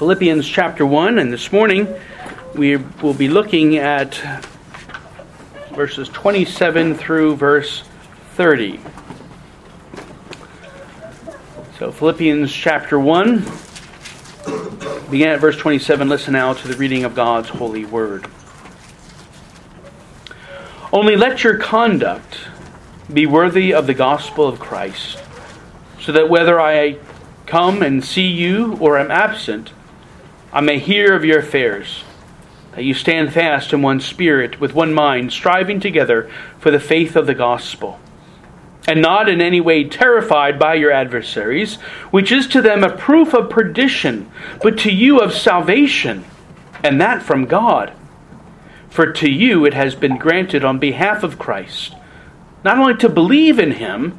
Philippians chapter 1, and this morning we will be looking at verses 27 through verse 30. So Philippians chapter 1, begin at verse 27. Listen now to the reading of God's holy word. Only let your conduct be worthy of the gospel of Christ, so that whether I come and see you or am absent, I may hear of your affairs, that you stand fast in one spirit, with one mind, striving together for the faith of the gospel, and not in any way terrified by your adversaries, which is to them a proof of perdition, but to you of salvation, and that from God. For to you it has been granted on behalf of Christ, not only to believe in him,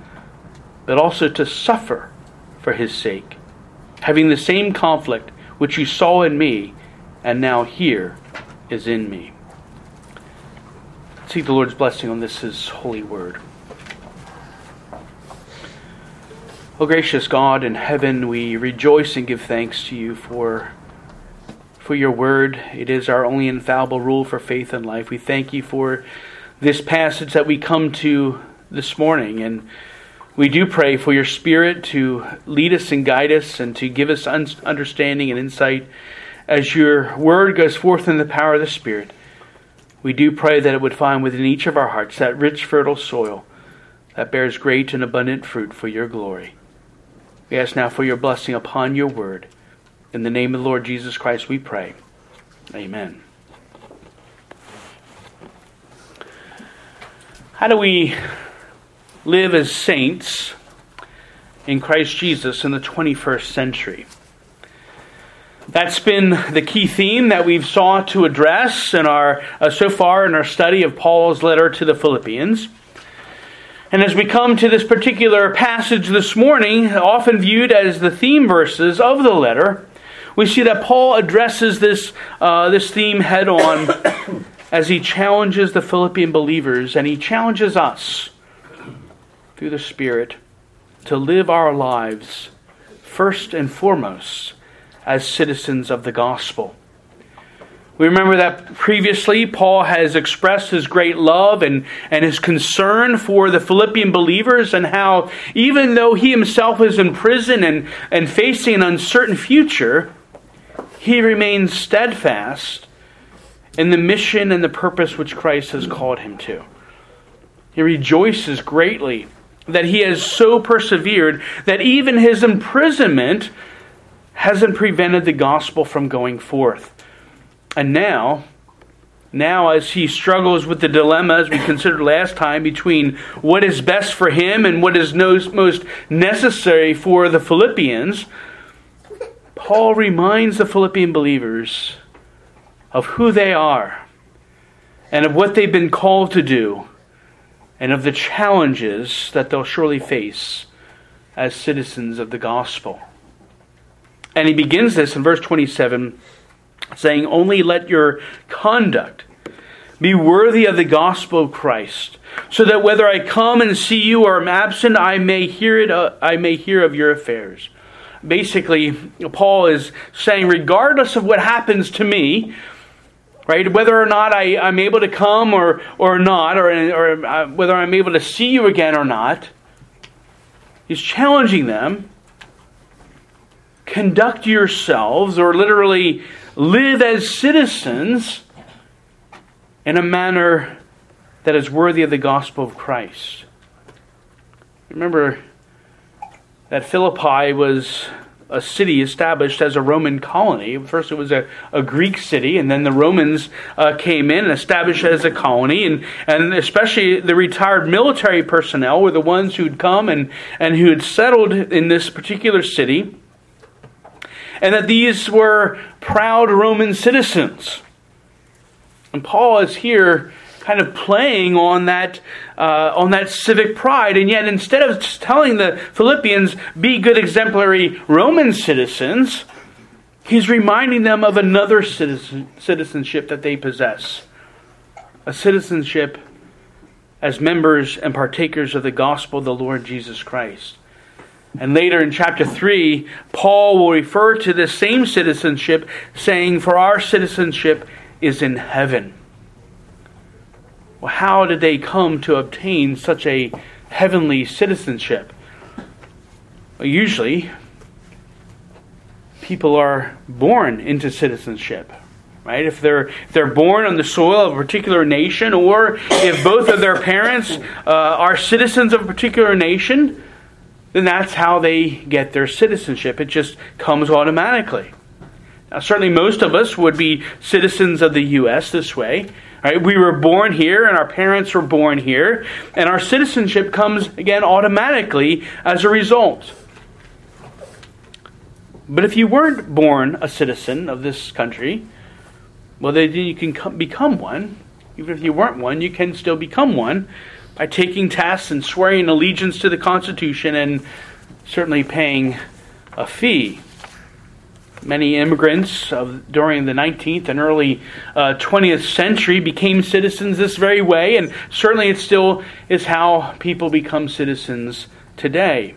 but also to suffer for his sake, having the same conflict which you saw in me, and now here is in me. See the Lord's blessing on this, his holy word. O gracious God in heaven, we rejoice and give thanks to you for your word. It is our only infallible rule for faith and life. We thank you for this passage that we come to this morning, and we do pray for your Spirit to lead us and guide us and to give us understanding and insight as your Word goes forth in the power of the Spirit. We do pray that it would find within each of our hearts that rich, fertile soil that bears great and abundant fruit for your glory. We ask now for your blessing upon your Word. In the name of the Lord Jesus Christ we pray. Amen. How do we live as saints in Christ Jesus in the 21st century? That's been the key theme that we've sought to address in our so far in our study of Paul's letter to the Philippians. And as we come to this particular passage this morning, often viewed as the theme verses of the letter, we see that Paul addresses this theme head on as he challenges the Philippian believers, and he challenges us through the Spirit to live our lives first and foremost as citizens of the gospel. We remember that previously Paul has expressed his great love and his concern for the Philippian believers, and how even though he himself is in prison and facing an uncertain future, he remains steadfast in the mission and the purpose which Christ has called him to. He rejoices greatly that he has so persevered that even his imprisonment hasn't prevented the gospel from going forth. And now as he struggles with the dilemma, as we considered last time, between what is best for him and what is most necessary for the Philippians, Paul reminds the Philippian believers of who they are and of what they've been called to do, and of the challenges that they'll surely face as citizens of the gospel. And he begins this in verse 27, saying, "Only let your conduct be worthy of the gospel of Christ, so that whether I come and see you or am absent, I may hear of your affairs." Basically, Paul is saying, regardless of what happens to me, right, whether or not I'm able to come or not, or whether I'm able to see you again or not, he's challenging them. Conduct yourselves, or literally live as citizens, in a manner that is worthy of the gospel of Christ. Remember that Philippi was a city established as a Roman colony. First it was a Greek city, and then the Romans came in and established it as a colony. And especially the retired military personnel were the ones who'd come and who had settled in this particular city. And that these were proud Roman citizens. And Paul is here kind of playing on that civic pride, and yet instead of telling the Philippians, be good exemplary Roman citizens, he's reminding them of another citizenship that they possess. A citizenship as members and partakers of the gospel of the Lord Jesus Christ. And later in chapter 3, Paul will refer to this same citizenship, saying, "For our citizenship is in heaven." Well, how did they come to obtain such a heavenly citizenship? Well, usually, people are born into citizenship, right? If they're born on the soil of a particular nation, or if both of their parents are citizens of a particular nation, then that's how they get their citizenship. It just comes automatically. Now, certainly most of us would be citizens of the U.S. this way. Right? We were born here, and our parents were born here, and our citizenship comes, again, automatically as a result. But if you weren't born a citizen of this country, well, then you can become one. Even if you weren't one, you can still become one by taking tests and swearing allegiance to the Constitution and certainly paying a fee. Many immigrants during the 19th and early 20th century became citizens this very way, and certainly it still is how people become citizens today.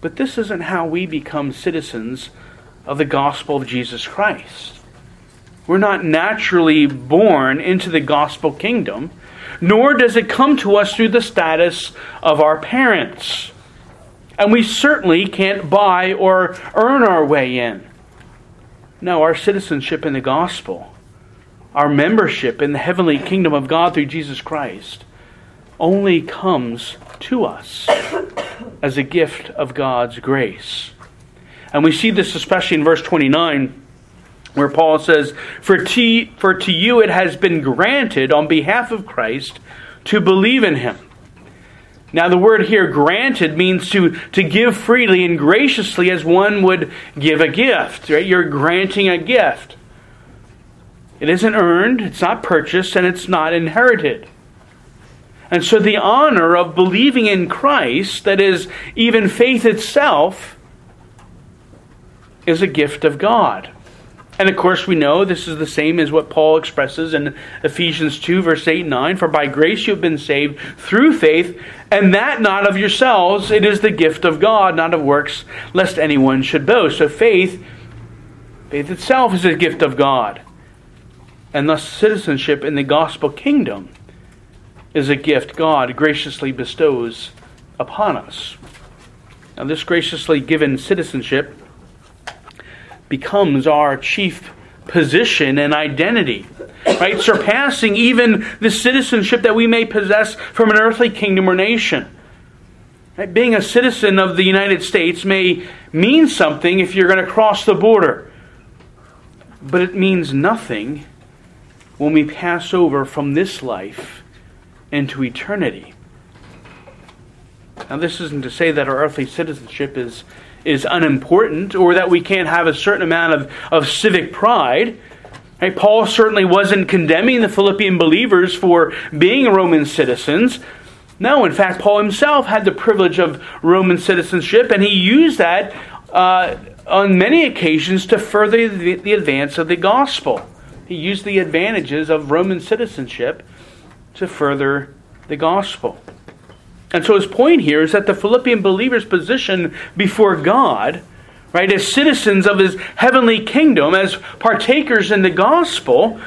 But this isn't how we become citizens of the gospel of Jesus Christ. We're not naturally born into the gospel kingdom, nor does it come to us through the status of our parents. And we certainly can't buy or earn our way in. No, our citizenship in the gospel, our membership in the heavenly kingdom of God through Jesus Christ, only comes to us as a gift of God's grace. And we see this especially in verse 29, where Paul says, For to you it has been granted on behalf of Christ to believe in him. Now the word here, granted, means to give freely and graciously as one would give a gift. Right? You're granting a gift. It isn't earned, it's not purchased, and it's not inherited. And so the honor of believing in Christ, that is, even faith itself, is a gift of God. And of course we know this is the same as what Paul expresses in Ephesians 2 verse 8 and 9. For by grace you have been saved through faith, and that not of yourselves, it is the gift of God, not of works, lest anyone should boast. So faith itself is a gift of God. And thus citizenship in the gospel kingdom is a gift God graciously bestows upon us. Now this graciously given citizenship becomes our chief position and identity, right? Surpassing even the citizenship that we may possess from an earthly kingdom or nation. Right? Being a citizen of the United States may mean something if you're going to cross the border, but it means nothing when we pass over from this life into eternity. Now, this isn't to say that our earthly citizenship is unimportant, or that we can't have a certain amount of civic pride. Right? Paul certainly wasn't condemning the Philippian believers for being Roman citizens. No, in fact, Paul himself had the privilege of Roman citizenship, and he used that on many occasions to further the advance of the gospel. He used the advantages of Roman citizenship to further the gospel. And so his point here is that the Philippian believers' position before God, right, as citizens of his heavenly kingdom, as partakers in the gospel,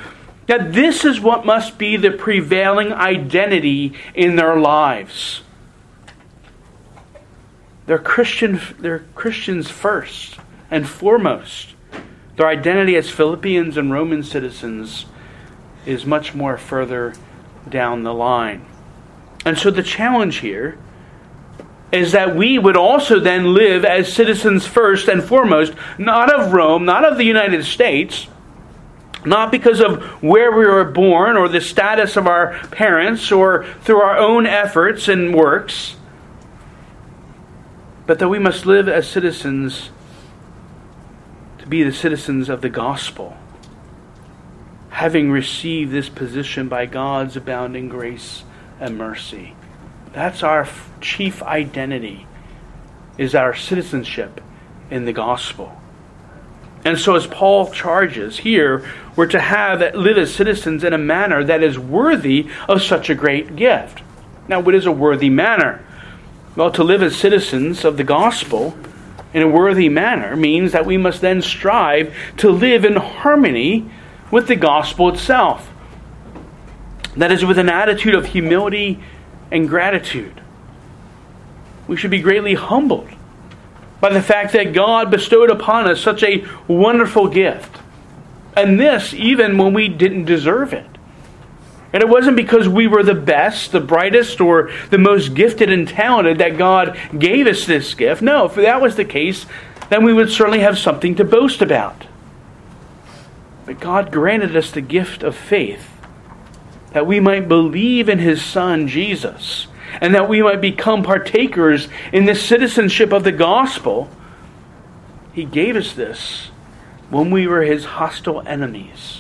that this is what must be the prevailing identity in their lives. They're Christians first and foremost. Their identity as Philippians and Roman citizens is much more further down the line. And so the challenge here is that we would also then live as citizens first and foremost, not of Rome, not of the United States, not because of where we were born or the status of our parents or through our own efforts and works, but that we must live as citizens to be the citizens of the gospel, having received this position by God's abounding grace and mercy. That's our chief identity, is our citizenship in the gospel. And so as Paul charges here, we're to live as citizens in a manner that is worthy of such a great gift. Now, what is a worthy manner? Well, to live as citizens of the gospel in a worthy manner means that we must then strive to live in harmony with the gospel itself. That is, with an attitude of humility and gratitude. We should be greatly humbled by the fact that God bestowed upon us such a wonderful gift. And this even when we didn't deserve it. And it wasn't because we were the best, the brightest, or the most gifted and talented that God gave us this gift. No, if that was the case, then we would certainly have something to boast about. But God granted us the gift of faith, that we might believe in His Son, Jesus, and that we might become partakers in the citizenship of the gospel. He gave us this when we were His hostile enemies.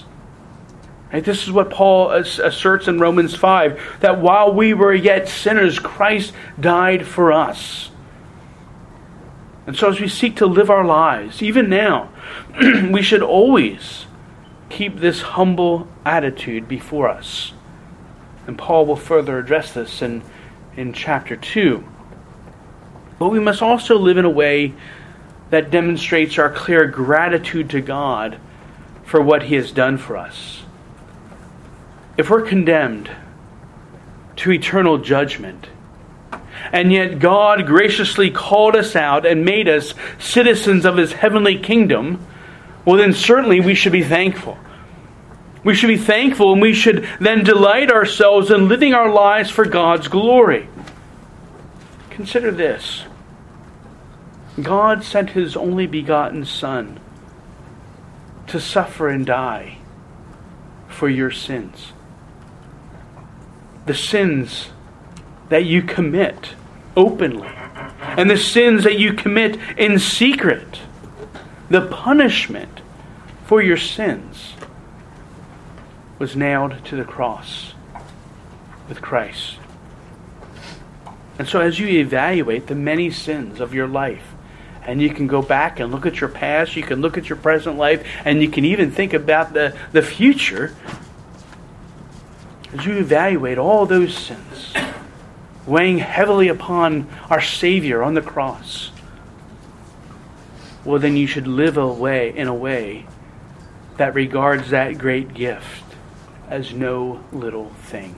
Right? This is what Paul asserts in Romans 5, that while we were yet sinners, Christ died for us. And so as we seek to live our lives, even now, we should always keep this humble attitude before us. And Paul will further address this in chapter 2. But we must also live in a way that demonstrates our clear gratitude to God for what He has done for us. If we're condemned to eternal judgment, and yet God graciously called us out and made us citizens of His heavenly kingdom, well then certainly we should be thankful. We should be thankful, and we should then delight ourselves in living our lives for God's glory. Consider this. God sent His only begotten Son to suffer and die for your sins. The sins that you commit openly, and the sins that you commit in secret. The punishment for your sins was nailed to the cross with Christ. And so as you evaluate the many sins of your life, and you can go back and look at your past, you can look at your present life, and you can even think about the future. As you evaluate all those sins, weighing heavily upon our Savior on the cross, well then you should live in a way that regards that great gift as no little thing.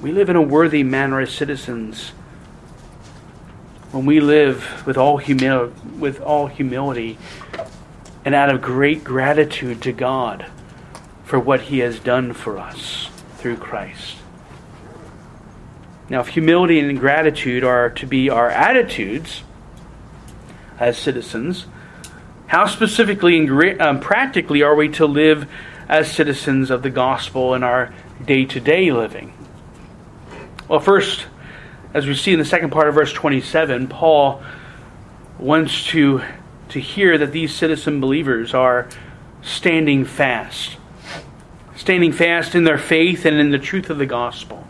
We live in a worthy manner as citizens when we live with all humility and out of great gratitude to God for what He has done for us through Christ. Now, if humility and gratitude are to be our attitudes as citizens, how specifically and practically are we to live as citizens of the gospel in our day-to-day living? Well, first, as we see in the second part of verse 27, Paul wants to hear that these citizen believers are standing fast. Standing fast in their faith and in the truth of the gospel.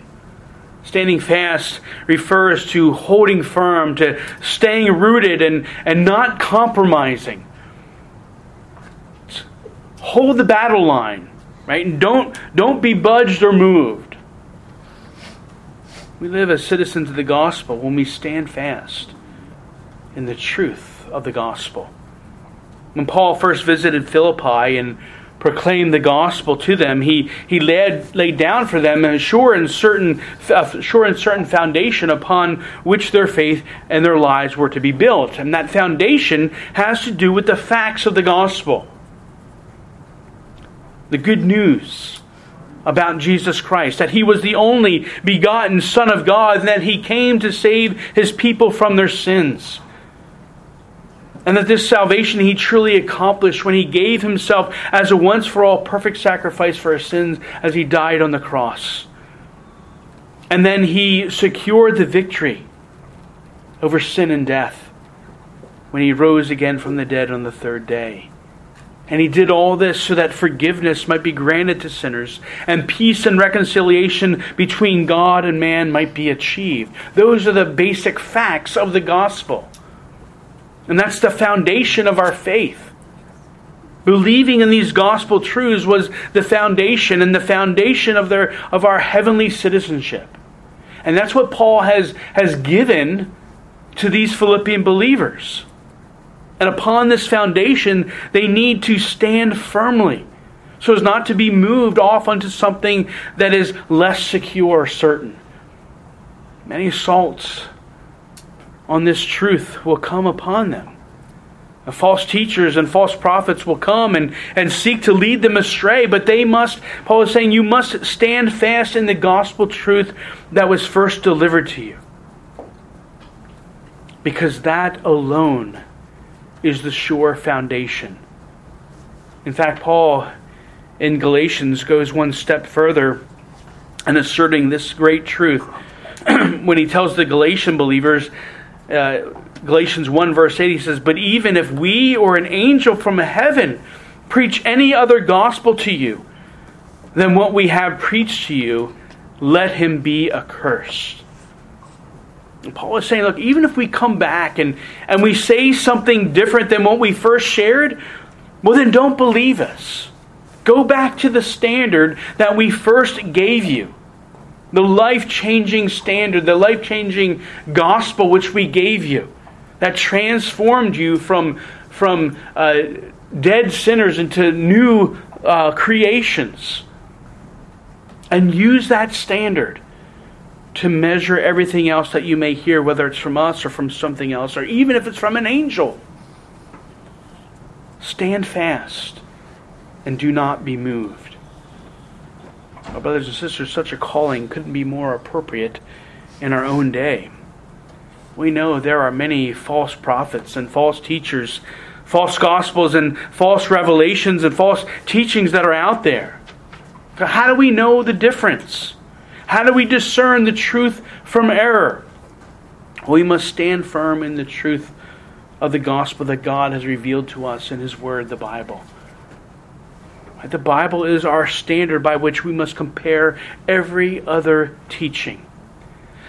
Standing fast refers to holding firm, to staying rooted and not compromising. Hold the battle line, right? And don't be budged or moved. We live as citizens of the gospel when we stand fast in the truth of the gospel. When Paul first visited Philippi and proclaimed the gospel to them, he laid down for them a sure and certain foundation upon which their faith and their lives were to be built. And that foundation has to do with the facts of the gospel. The good news about Jesus Christ, that He was the only begotten Son of God, and that He came to save His people from their sins. And that this salvation He truly accomplished when He gave Himself as a once-for-all perfect sacrifice for our sins as He died on the cross. And then He secured the victory over sin and death when He rose again from the dead on the third day. And He did all this so that forgiveness might be granted to sinners, and peace and reconciliation between God and man might be achieved. Those are the basic facts of the gospel. And that's the foundation of our faith. Believing in these gospel truths was the foundation and the foundation of our heavenly citizenship. And that's what Paul has given to these Philippian believers. And upon this foundation, they need to stand firmly so as not to be moved off onto something that is less secure or certain. Many assaults on this truth will come upon them. And false teachers and false prophets will come and seek to lead them astray, but they must, Paul is saying, you must stand fast in the gospel truth that was first delivered to you. Because that alone is the sure foundation. In fact, Paul in Galatians goes one step further in asserting this great truth when he tells the Galatian believers, Galatians 1 verse 8, he says, "But even if we or an angel from heaven preach any other gospel to you than what we have preached to you, let him be accursed." And Paul is saying, look, even if we come back and we say something different than what we first shared, well then don't believe us. Go back to the standard that we first gave you. The life-changing standard, the life-changing gospel which we gave you, that transformed you from dead sinners into new creations. And use that standard to measure everything else that you may hear, whether it's from us or from something else, or even if it's from an angel. Stand fast and do not be moved. Our brothers and sisters, such a calling couldn't be more appropriate in our own day. We know there are many false prophets and false teachers, false gospels and false revelations and false teachings that are out there. So how do we know the difference? How do we discern the truth from error? We must stand firm in the truth of the gospel that God has revealed to us in His Word, the Bible. The Bible is our standard by which we must compare every other teaching.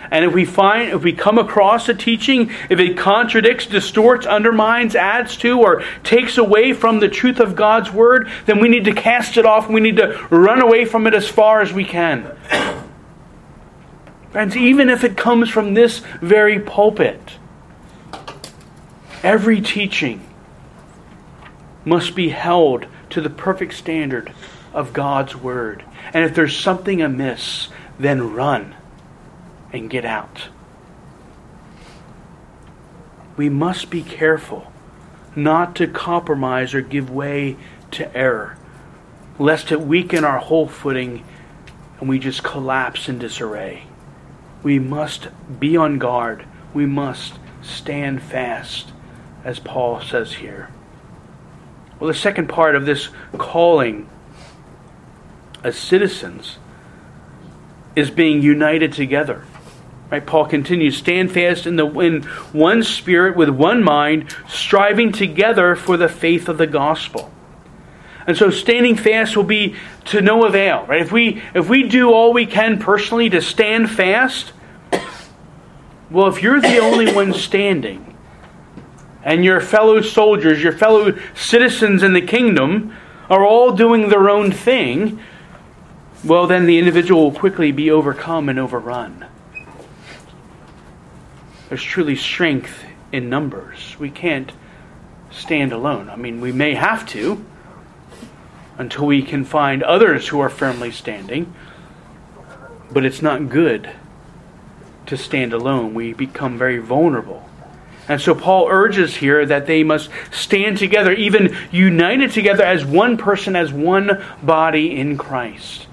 And if we come across a teaching, if it contradicts, distorts, undermines, adds to, or takes away from the truth of God's Word, then we need to cast it off. We need to run away from it as far as we can. Friends, even if it comes from this very pulpit, every teaching must be held to the perfect standard of God's Word. And if there's something amiss, then run and get out. We must be careful not to compromise or give way to error, lest it weaken our whole footing and we just collapse in disarray. We must be on guard. We must stand fast, as Paul says here. Well, the second part of this calling as citizens is being united together. Right? Paul continues, "Stand fast in one spirit, with one mind, striving together for the faith of the gospel." And so standing fast will be to no avail. Right? If we do all we can personally to stand fast, well, if you're the only one standing, and your fellow soldiers, your fellow citizens in the kingdom are all doing their own thing, well then the individual will quickly be overcome and overrun. There's truly strength in numbers. We can't stand alone. I mean, we may have to until we can find others who are firmly standing, but it's not good to stand alone. We become very vulnerable. And so Paul urges here that they must stand together, even united together as one person, as one body in Christ.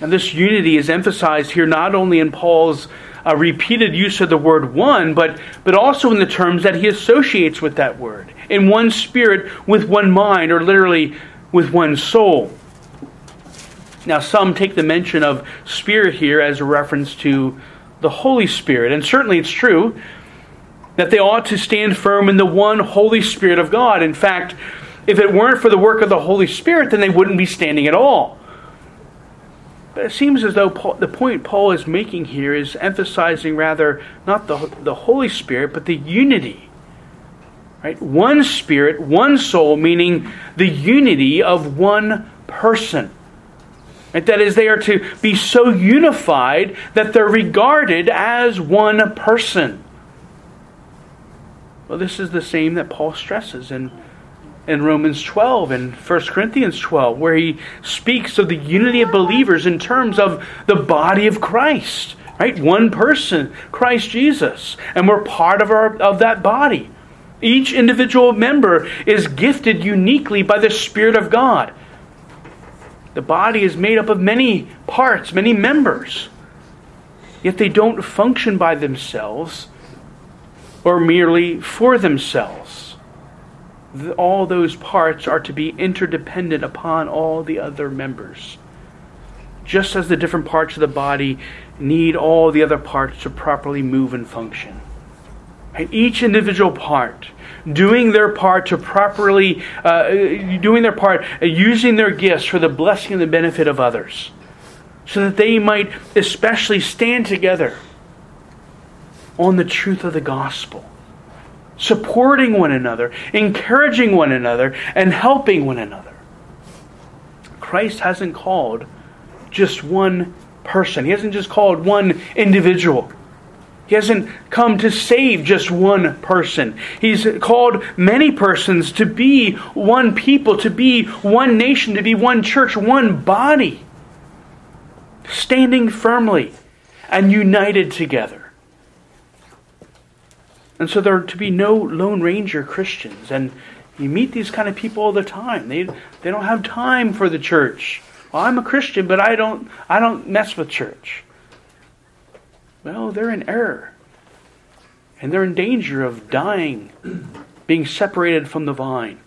And this unity is emphasized here not only in Paul's repeated use of the word one, but also in the terms that he associates with that word. In one spirit, with one mind, or literally with one soul. Now some take the mention of spirit here as a reference to the Holy Spirit. And certainly it's true that they ought to stand firm in the one Holy Spirit of God. In fact, if it weren't for the work of the Holy Spirit, then they wouldn't be standing at all. But it seems as though the point Paul is making here is emphasizing rather not the Holy Spirit, but the unity. Right? One spirit, one soul, meaning the unity of one person. Right? That is, they are to be so unified that they're regarded as one person. Well, this is the same that Paul stresses in Romans 12 and 1 Corinthians 12, where he speaks of the unity of believers in terms of the body of Christ. Right? One person, Christ Jesus. And we're part of that body. Each individual member is gifted uniquely by the Spirit of God. The body is made up of many parts, many members. Yet they don't function by themselves or merely for themselves. All those parts are to be interdependent upon all the other members. Just as the different parts of the body need all the other parts to properly move and function. And each individual part doing their part to properly, using their gifts for the blessing and the benefit of others, so that they might especially stand together on the truth of the gospel, supporting one another, encouraging one another, and helping one another. Christ hasn't called just one person. He hasn't just called one individual. He hasn't come to save just one person. He's called many persons to be one people, to be one nation, to be one church, one body, standing firmly and united together. And so there are to be no Lone Ranger Christians. And you meet these kind of people all the time. They don't have time for the church. Well, I'm a Christian, but I don't mess with church. Well, they're in error. And they're in danger of dying, being separated from the vine.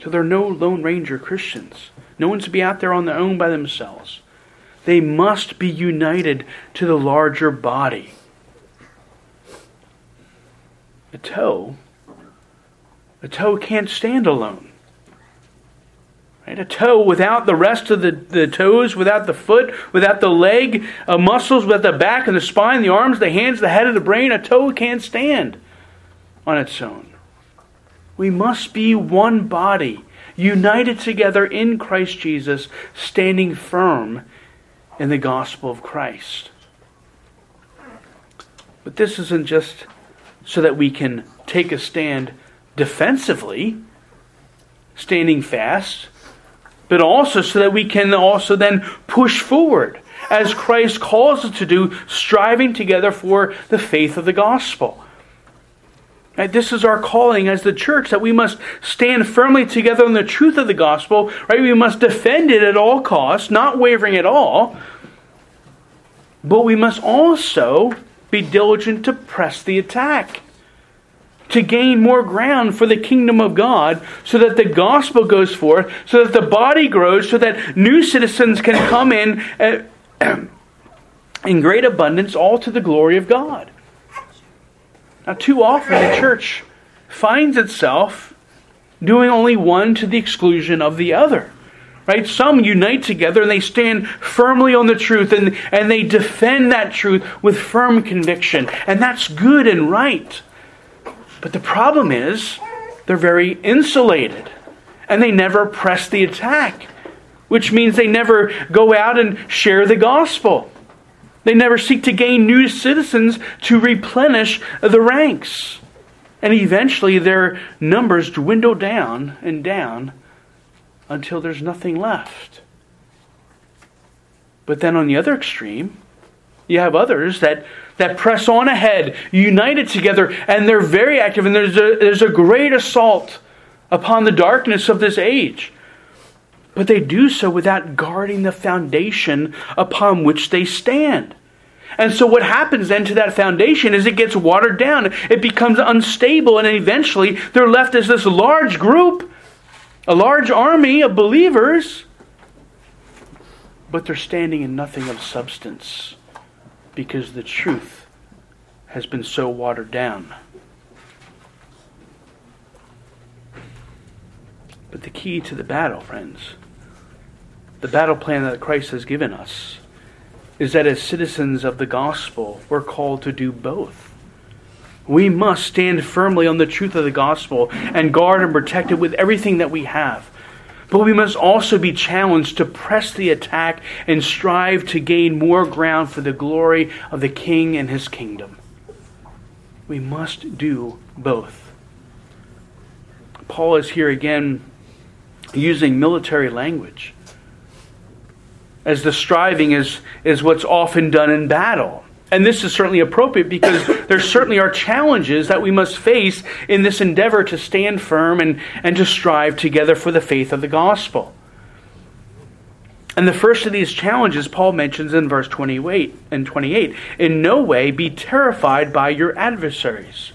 So there are no Lone Ranger Christians. No one's to be out there on their own by themselves. They must be united to the larger body. A toe can't stand alone. Right? A toe without the rest of the toes, without the foot, without the leg, muscles, without the back and the spine, the arms, the hands, the head, and the brain, a toe can't stand on its own. We must be one body, united together in Christ Jesus, standing firm in the gospel of Christ. But this isn't just so that we can take a stand defensively, standing fast, but also so that we can also then push forward, as Christ calls us to do, striving together for the faith of the gospel. Right? This is our calling as the church, that we must stand firmly together on the truth of the gospel. Right? We must defend it at all costs, not wavering at all. But we must also be diligent to press the attack, to gain more ground for the kingdom of God, so that the gospel goes forth, so that the body grows, so that new citizens can come in great abundance, all to the glory of God. Now, too often the church finds itself doing only one to the exclusion of the other. Right? Some unite together and they stand firmly on the truth and they defend that truth with firm conviction. And that's good and right. But the problem is, they're very insulated. And they never press the attack. Which means they never go out and share the gospel. They never seek to gain new citizens to replenish the ranks. And eventually their numbers dwindle down and down until there's nothing left. But then on the other extreme, you have others that press on ahead, united together, and they're very active, and there's a great assault upon the darkness of this age. But they do so without guarding the foundation upon which they stand. And so what happens then to that foundation is it gets watered down. It becomes unstable, and eventually they're left as this large group, a large army of believers, but they're standing in nothing of substance, because the truth has been so watered down. But the key to the battle, friends, the battle plan that Christ has given us, is that as citizens of the gospel, we're called to do both. We must stand firmly on the truth of the gospel and guard and protect it with everything that we have. But we must also be challenged to press the attack and strive to gain more ground for the glory of the King and his kingdom. We must do both. Paul is here again using military language, as the striving is what's often done in battle. And this is certainly appropriate because there certainly are challenges that we must face in this endeavor to stand firm and to strive together for the faith of the gospel. And the first of these challenges Paul mentions in verse 28 and 28. In no way be terrified by your adversaries.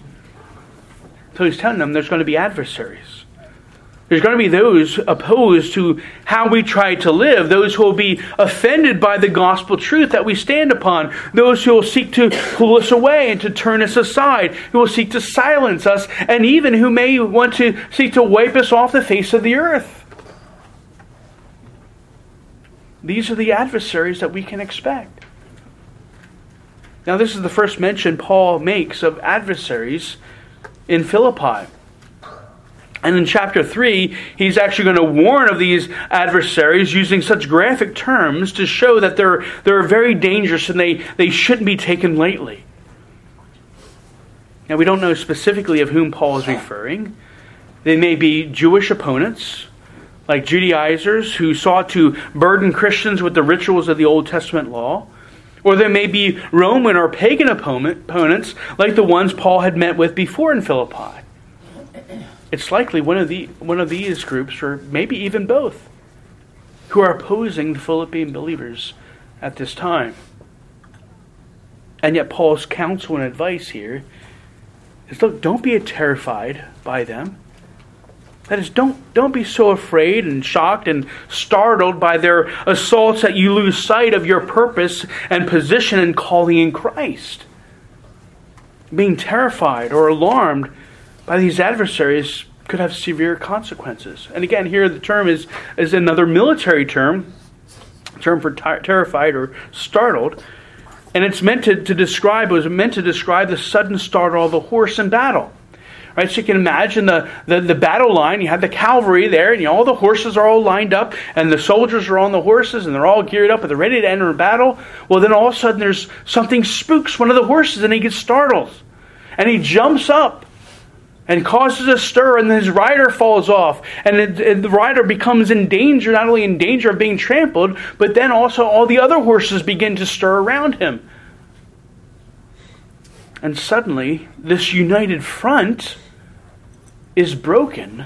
So he's telling them there's going to be adversaries. There's going to be those opposed to how we try to live, those who will be offended by the gospel truth that we stand upon, those who will seek to pull us away and to turn us aside, who will seek to silence us, and even who may want to seek to wipe us off the face of the earth. These are the adversaries that we can expect. Now, this is the first mention Paul makes of adversaries in Philippi. And in chapter 3, he's actually going to warn of these adversaries using such graphic terms to show that they're very dangerous and they shouldn't be taken lightly. Now, we don't know specifically of whom Paul is referring. They may be Jewish opponents, like Judaizers who sought to burden Christians with the rituals of the Old Testament law. Or there may be Roman or pagan opponents like the ones Paul had met with before in Philippi. It's likely one of these groups, or maybe even both, who are opposing the Philippian believers at this time. And yet Paul's counsel and advice here is, look, don't be terrified by them. That is, don't be so afraid and shocked and startled by their assaults that you lose sight of your purpose and position and calling in Christ. Being terrified or alarmed by these adversaries could have severe consequences. And again, here the term is another military term for terrified or startled, and it's meant to describe the sudden startle of a horse in battle. Right, so you can imagine the battle line. You have the cavalry there, and all the horses are all lined up, and the soldiers are on the horses, and they're all geared up, and they're ready to enter a battle. Well, then all of a sudden, there's something spooks one of the horses, and he gets startled, and he jumps up and causes a stir, and his rider falls off, and the rider becomes in danger, not only in danger of being trampled, but then also all the other horses begin to stir around him. And suddenly, this united front is broken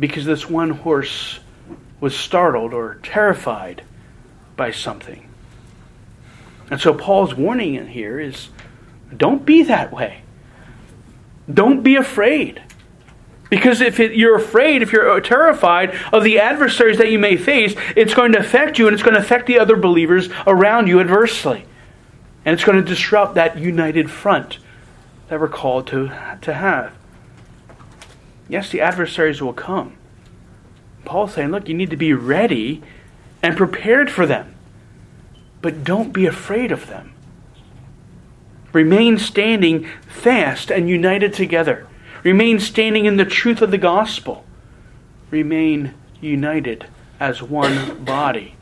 because this one horse was startled or terrified by something. And so Paul's warning here is, don't be that way. Don't be afraid. Because if you're terrified of the adversaries that you may face, it's going to affect you and it's going to affect the other believers around you adversely. And it's going to disrupt that united front that we're called to have. Yes, the adversaries will come. Paul's saying, look, you need to be ready and prepared for them. But don't be afraid of them. Remain standing fast and united together. Remain standing in the truth of the gospel. Remain united as one body.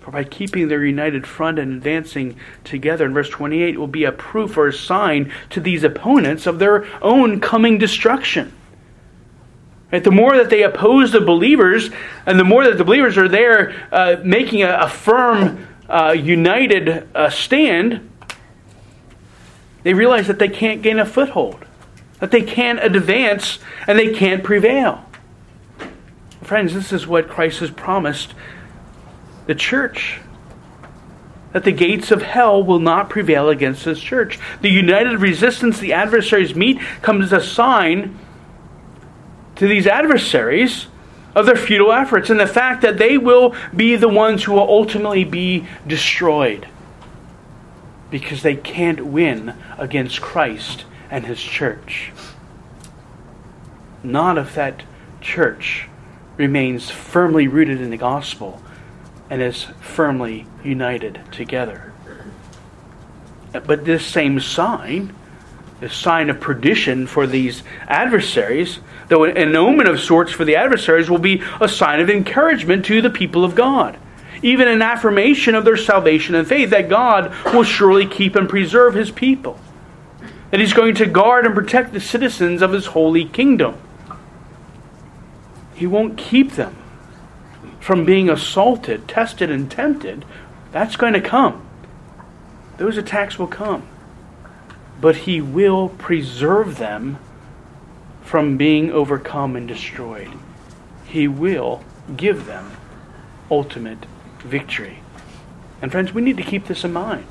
For by keeping their united front and advancing together, in verse 28, will be a proof or a sign to these opponents of their own coming destruction. Right? The more that they oppose the believers, and the more that the believers are there making a firm, united stand, they realize that they can't gain a foothold, that they can't advance, and they can't prevail. Friends, this is what Christ has promised the church, that the gates of hell will not prevail against this church. The united resistance the adversaries meet comes as a sign to these adversaries of their futile efforts and the fact that they will be the ones who will ultimately be destroyed because they can't win against Christ and his church. Not if that church remains firmly rooted in the gospel and is firmly united together. But this same sign a sign of perdition for these adversaries, though an omen of sorts for the adversaries will be a sign of encouragement to the people of God. Even an affirmation of their salvation and faith that God will surely keep and preserve His people. That He's going to guard and protect the citizens of His holy kingdom. He won't keep them from being assaulted, tested, and tempted. That's going to come. Those attacks will come. But He will preserve them from being overcome and destroyed. He will give them ultimate victory. And friends, we need to keep this in mind.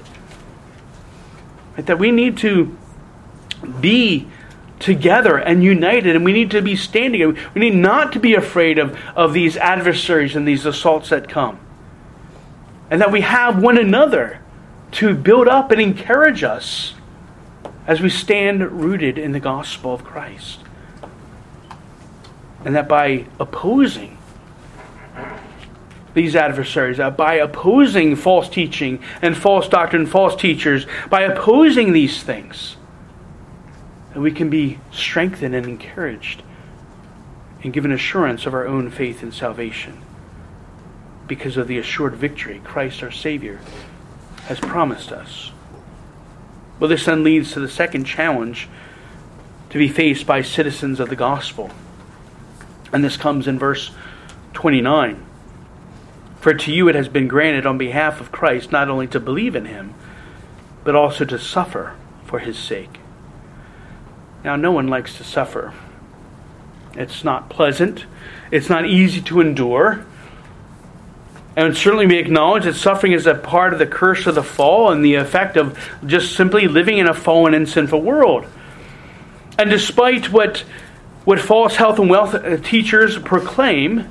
Right? That we need to be together and united, and we need to be standing. We need not to be afraid of these adversaries and these assaults that come. And that we have one another to build up and encourage us as we stand rooted in the gospel of Christ. And that by opposing these adversaries, by opposing false teaching and false doctrine, false teachers, by opposing these things, that we can be strengthened and encouraged and given assurance of our own faith and salvation because of the assured victory Christ our Savior has promised us. Well, this then leads to the second challenge to be faced by citizens of the gospel. And this comes in verse 29. For to you it has been granted on behalf of Christ not only to believe in Him, but also to suffer for His sake. Now, no one likes to suffer. It's not pleasant. It's not easy to endure. And certainly we acknowledge that suffering is a part of the curse of the fall and the effect of just simply living in a fallen and sinful world. And despite what false health and wealth teachers proclaim,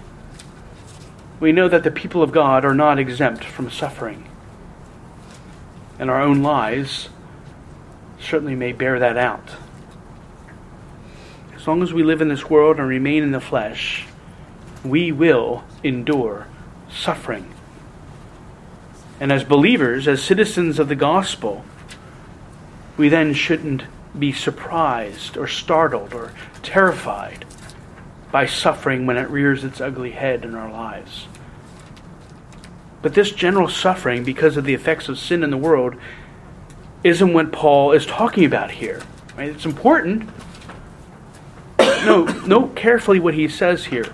we know that the people of God are not exempt from suffering. And our own lives certainly may bear that out. As long as we live in this world and remain in the flesh, we will endure suffering. And as believers, as citizens of the gospel, we then shouldn't be surprised or startled or terrified by suffering when it rears its ugly head in our lives. But this general suffering, because of the effects of sin in the world, isn't what Paul is talking about here. Right? It's important. Note carefully what he says here.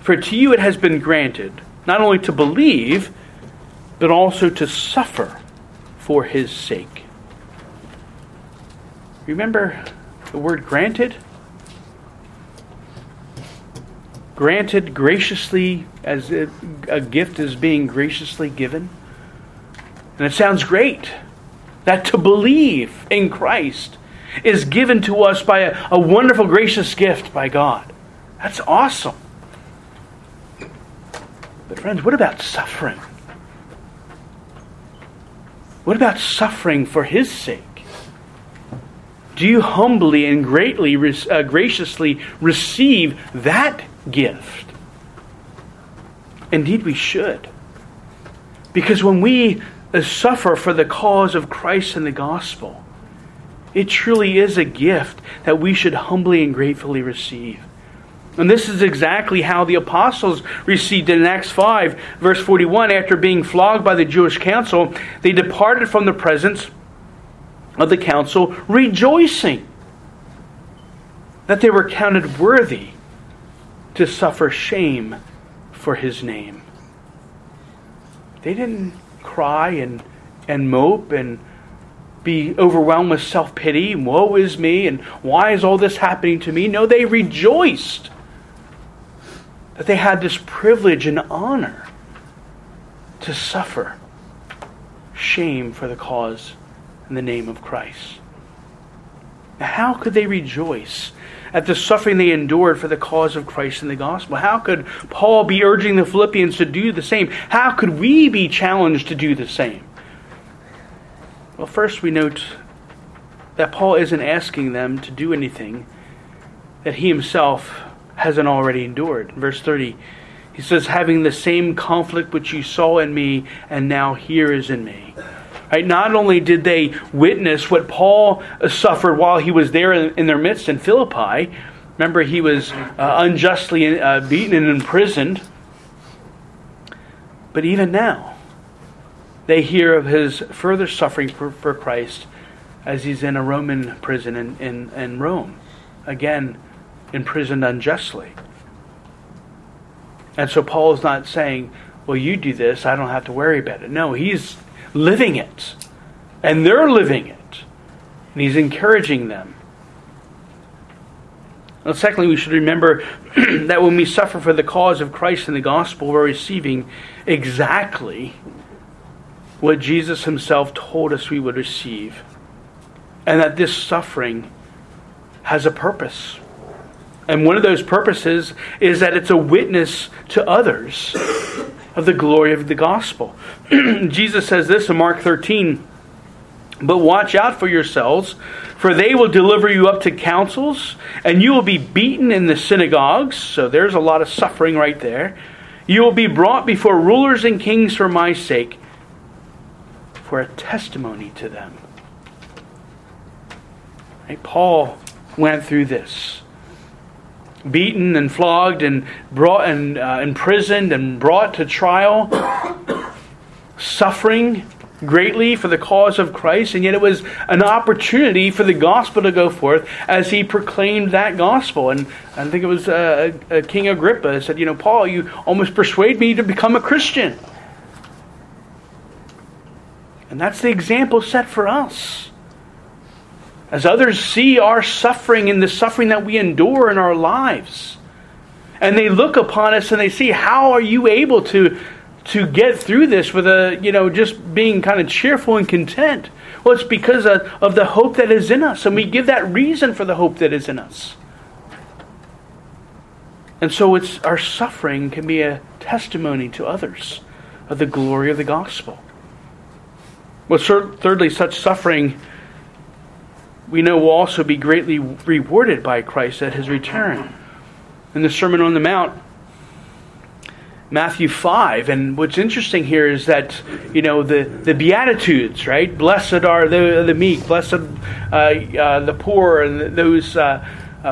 For to you it has been granted, not only to believe, but also to suffer for His sake. Remember the word granted? Granted graciously, as a gift is being graciously given. And it sounds great that to believe in Christ is given to us by a wonderful, gracious gift by God. That's awesome. But friends, what about suffering? What about suffering for His sake? Do you humbly and greatly, graciously receive that gift? Indeed, we should. Because when we suffer for the cause of Christ and the gospel, it truly is a gift that we should humbly and gratefully receive. And this is exactly how the apostles received it in Acts 5, verse 41. After being flogged by the Jewish council, they departed from the presence of the council, rejoicing that they were counted worthy to suffer shame for His name. They didn't cry and mope and be overwhelmed with self-pity, and woe is me, and why is all this happening to me? No, they rejoiced that they had this privilege and honor to suffer shame for the cause in the name of Christ. Now, how could they rejoice at the suffering they endured for the cause of Christ and the gospel? How could Paul be urging the Philippians to do the same? How could we be challenged to do the same? Well, first we note that Paul isn't asking them to do anything that he himself hasn't already endured. In verse 30, he says, having the same conflict which you saw in me and now here is in me. Right? Not only did they witness what Paul suffered while he was there in their midst in Philippi, remember he was unjustly beaten and imprisoned, but even now they hear of his further suffering for Christ as he's in a Roman prison in Rome, again imprisoned unjustly. And so Paul is not saying, well, you do this, I don't have to worry about it. No, he's living it. And they're living it. And he's encouraging them. Well, secondly, we should remember that when we suffer for the cause of Christ in the gospel, we're receiving exactly what Jesus himself told us we would receive. And that this suffering has a purpose. And one of those purposes is that it's a witness to others of the glory of the gospel. Jesus says this in Mark 13, "But watch out for yourselves, for they will deliver you up to councils, and you will be beaten in the synagogues." So there's a lot of suffering right there. "You will be brought before rulers and kings for my sake, for a testimony to them." Right? Paul went through this. Beaten and flogged and brought and imprisoned and brought to trial, suffering greatly for the cause of Christ, and yet it was an opportunity for the gospel to go forth as he proclaimed that gospel. And I think it was King Agrippa said, "Paul, you almost persuade me to become a Christian." And that's the example set for us. As others see our suffering and the suffering that we endure in our lives, and they look upon us and they see, how are you able to get through this with just being kind of cheerful and content? Well, it's because of the hope that is in us, and we give that reason for the hope that is in us. And so it's our suffering can be a testimony to others of the glory of the gospel. Well, thirdly, such suffering, we know, will also be greatly rewarded by Christ at his return. In the Sermon on the Mount, Matthew 5, and what's interesting here is that, the Beatitudes, right? Blessed are the meek, blessed the poor, and those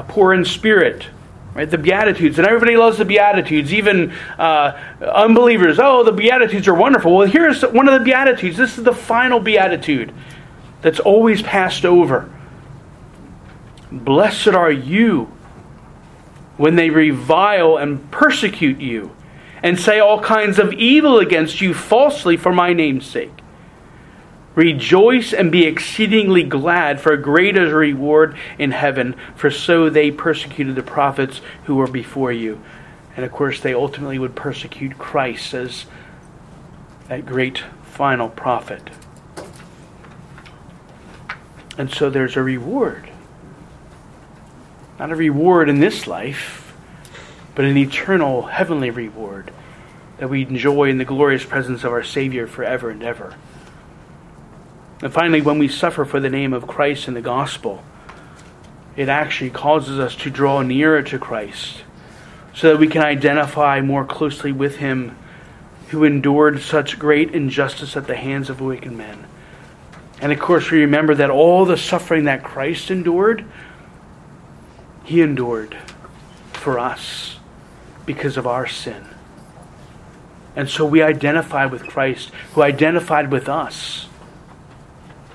poor in spirit, right? The Beatitudes. And everybody loves the Beatitudes, even unbelievers. Oh, the Beatitudes are wonderful. Well, here's one of the Beatitudes. This is the final Beatitude that's always passed over. "Blessed are you when they revile and persecute you and say all kinds of evil against you falsely for my name's sake. Rejoice and be exceedingly glad, for great is a reward in heaven, for so they persecuted the prophets who were before you." And of course they ultimately would persecute Christ as that great final prophet. And so there's a reward. Not a reward in this life, but an eternal heavenly reward that we enjoy in the glorious presence of our Savior forever and ever. And finally, when we suffer for the name of Christ in the gospel, it actually causes us to draw nearer to Christ so that we can identify more closely with him who endured such great injustice at the hands of wicked men. And of course, we remember that all the suffering that Christ endured, he endured for us because of our sin. And so we identify with Christ, who identified with us.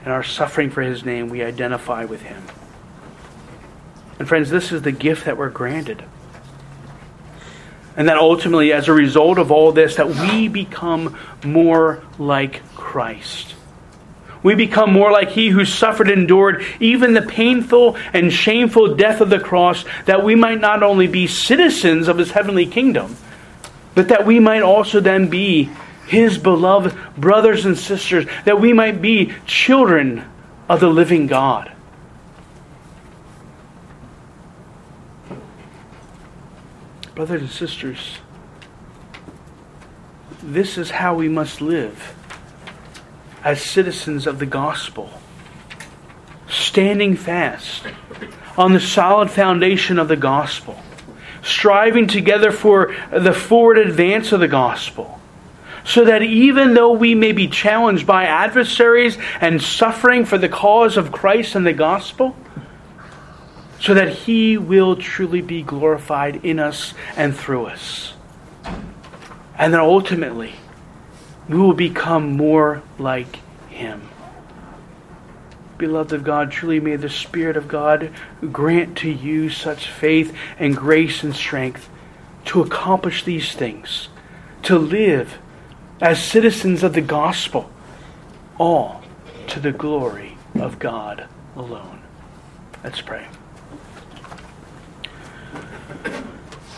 In our suffering for his name, we identify with him. And friends, this is the gift that we're granted. And that ultimately, as a result of all this, that we become more like Christ. We become more like he who suffered and endured even the painful and shameful death of the cross, that we might not only be citizens of his heavenly kingdom, but that we might also then be his beloved brothers and sisters, that we might be children of the living God. Brothers and sisters, this is how we must live as citizens of the gospel, standing fast on the solid foundation of the gospel, striving together for the forward advance of the gospel, so that even though we may be challenged by adversaries and suffering for the cause of Christ and the gospel, so that He will truly be glorified in us and through us. And then ultimately, we will become more like Him. Beloved of God, truly may the Spirit of God grant to you such faith and grace and strength to accomplish these things, to live as citizens of the gospel, all to the glory of God alone. Let's pray.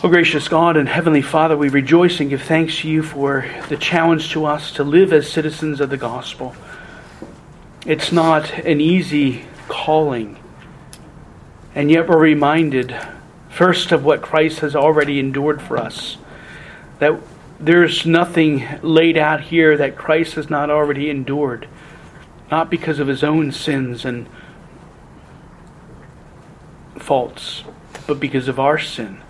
Oh, gracious God and Heavenly Father, we rejoice and give thanks to you for the challenge to us to live as citizens of the gospel. It's not an easy calling, and yet we're reminded first of what Christ has already endured for us, that there's nothing laid out here that Christ has not already endured, not because of His own sins and faults, but because of our sin.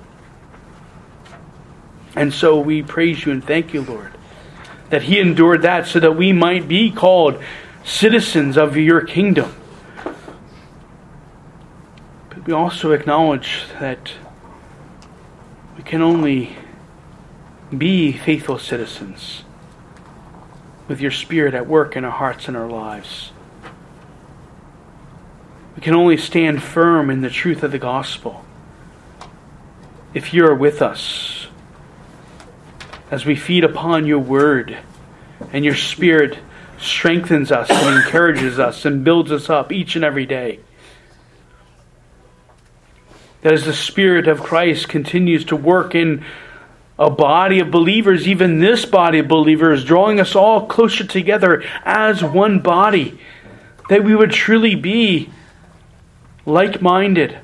And so we praise you and thank you, Lord, that He endured that so that we might be called citizens of your kingdom. But we also acknowledge that we can only be faithful citizens with your Spirit at work in our hearts and our lives. We can only stand firm in the truth of the gospel if you are with us as we feed upon your word, and your Spirit strengthens us and encourages us and builds us up each and every day. That as the Spirit of Christ continues to work in a body of believers, even this body of believers, drawing us all closer together as one body, that we would truly be like-minded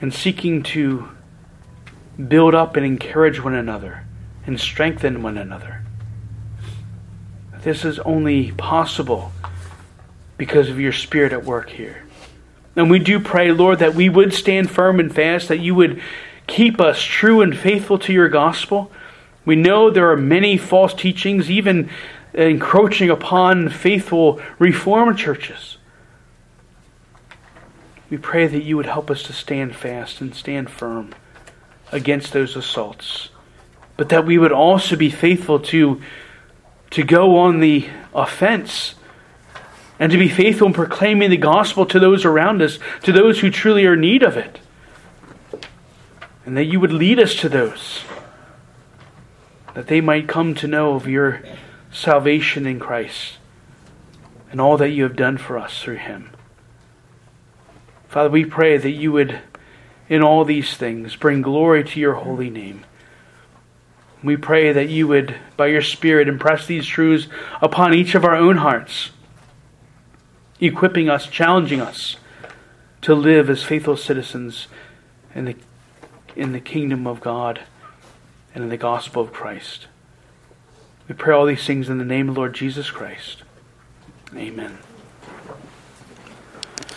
and seeking to build up and encourage one another and strengthen one another. This is only possible because of your Spirit at work here. And we do pray, Lord, that we would stand firm and fast, that you would keep us true and faithful to your gospel. We know there are many false teachings, even encroaching upon faithful Reformed churches. We pray that you would help us to stand fast and stand firm against those assaults, but that we would also be faithful to go on the offense and to be faithful in proclaiming the gospel to those around us, to those who truly are in need of it. And that you would lead us to those, that they might come to know of your salvation in Christ and all that you have done for us through Him. Father, we pray that you would, in all these things, bring glory to your holy name. We pray that you would, by your Spirit, impress these truths upon each of our own hearts, equipping us, challenging us to live as faithful citizens in the kingdom of God and in the gospel of Christ. We pray all these things in the name of the Lord Jesus Christ. Amen.